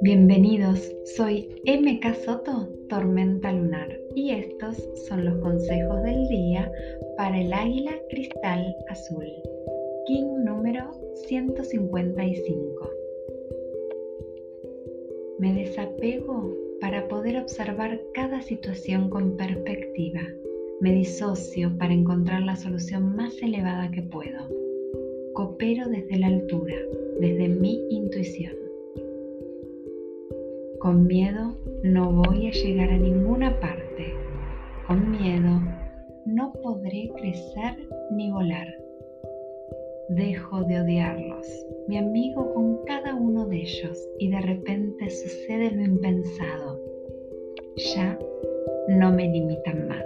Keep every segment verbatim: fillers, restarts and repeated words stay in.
Bienvenidos, soy M K Soto, Tormenta Lunar, y estos son los consejos del día para el águila cristal azul, Kin número ciento cincuenta y cinco. Me desapego para poder observar cada situación con perspectiva. Me disocio para encontrar la solución más elevada que puedo. Coopero desde la altura, desde mi intuición. Con miedo no voy a llegar a ninguna parte. Con miedo no podré crecer ni volar. Dejo de odiarlos, me amigo con cada uno de ellos y de repente sucede lo impensado. Ya no me limitan más.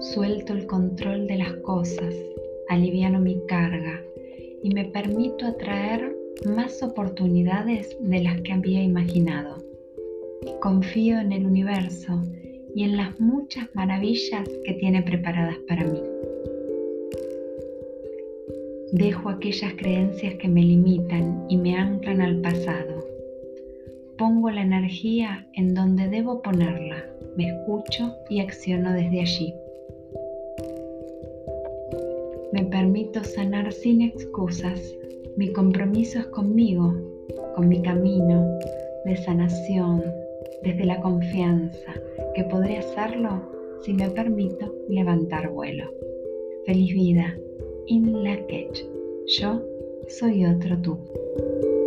Suelto el control de las cosas, aliviano mi carga y me permito atraer más oportunidades de las que había imaginado. Confío en el universo y en las muchas maravillas que tiene preparadas para mí. Dejo aquellas creencias que me limitan y me anclan al pasado. Pongo la energía en donde debo ponerla, me escucho y acciono desde allí. Me permito sanar sin excusas. Mi compromiso es conmigo, con mi camino de sanación, desde la confianza, que podré hacerlo si me permito levantar vuelo. Feliz vida. In Lak'ech. Yo soy otro tú.